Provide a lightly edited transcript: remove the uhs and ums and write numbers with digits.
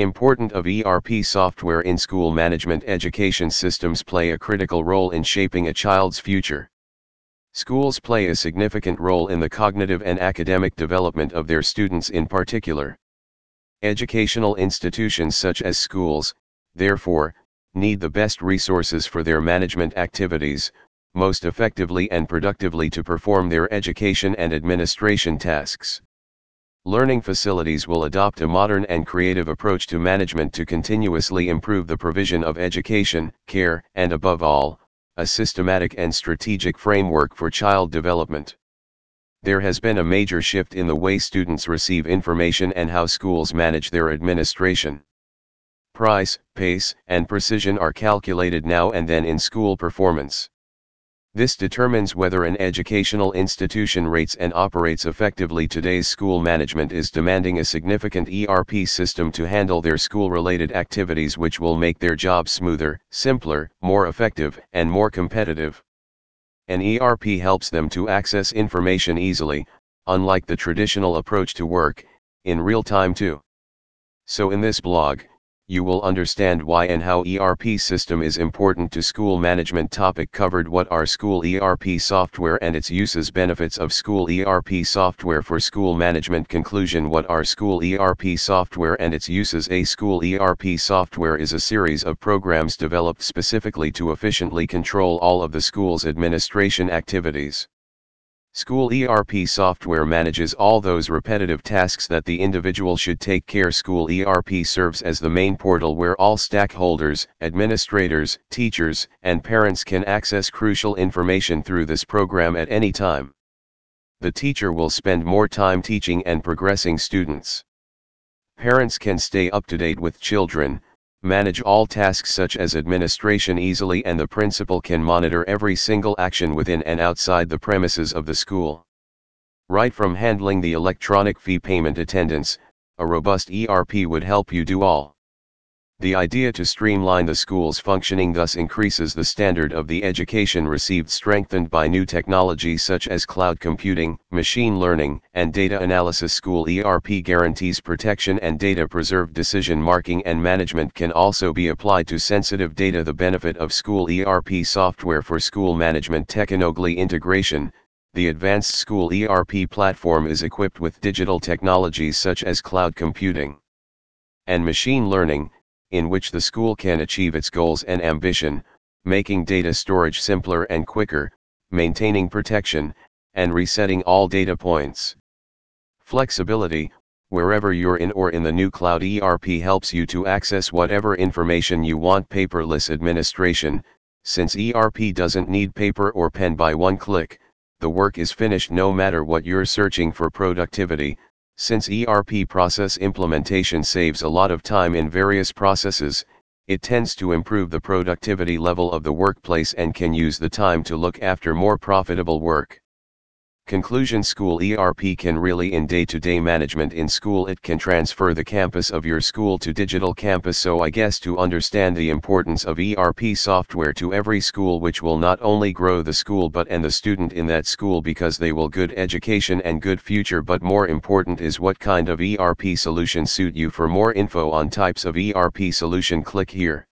Importance of ERP software in school management. Education systems play a critical role in shaping a child's future. Schools play a significant role in the cognitive and academic development of their students in particular. Educational institutions such as schools, therefore, need the best resources for their management activities, most effectively and productively to perform their education and administration tasks. Learning facilities will adopt a modern and creative approach to management to continuously improve the provision of education, care, and above all, a systematic and strategic framework for child development. There has been a major shift in the way students receive information and how schools manage their administration. Price, pace, and precision are calculated now and then in school performance. This determines whether an educational institution rates and operates effectively. Today's school management is demanding a significant ERP system to handle their school-related activities, which will make their job smoother, simpler, more effective, and more competitive. An ERP helps them to access information easily, unlike the traditional approach to work, in real time too. So in this blog, you will understand why and how ERP system is important to school management. Topic covered. What are school ERP software and its uses? Benefits of school ERP software for school management. Conclusion. What are school ERP software and its uses? A school ERP software is a series of programs developed specifically to efficiently control all of the school's administration activities. School ERP software manages all those repetitive tasks that the individual should take care. School ERP serves as the main portal where all stakeholders, administrators, teachers, and parents can access crucial information through this program at any time. The teacher will spend more time teaching and progressing students. Parents can stay up to date with children, manage all tasks such as administration easily, and the principal can monitor every single action within and outside the premises of the school. Right from handling the electronic fee payment attendance, a robust ERP would help you do all. The idea to streamline the school's functioning thus increases the standard of the education received, strengthened by new technology such as cloud computing, machine learning, and data analysis. School ERP guarantees protection and data preserved. Decision marking and management can also be applied to sensitive data. The benefit of school ERP software for school management. Technology integration. The advanced school ERP platform is equipped with digital technologies such as cloud computing and machine learning, in which the school can achieve its goals and ambition, making data storage simpler and quicker, maintaining protection, and resetting all data points. Flexibility, wherever you're in or in the new cloud ERP helps you to access whatever information you want. Paperless administration, since ERP doesn't need paper or pen. By one click, the work is finished no matter what you're searching for. Productivity, since ERP process implementation saves a lot of time in various processes, it tends to improve the productivity level of the workplace and can use the time to look after more profitable work. Conclusion. School ERP can really in day-to-day management in school. It can transfer the campus of your school to digital campus. So I guess to understand the importance of ERP software to every school, which will not only grow the school but and the student in that school, because they will good education and good future. But more important is what kind of ERP solution suit you. For more info on types of ERP solution, click here.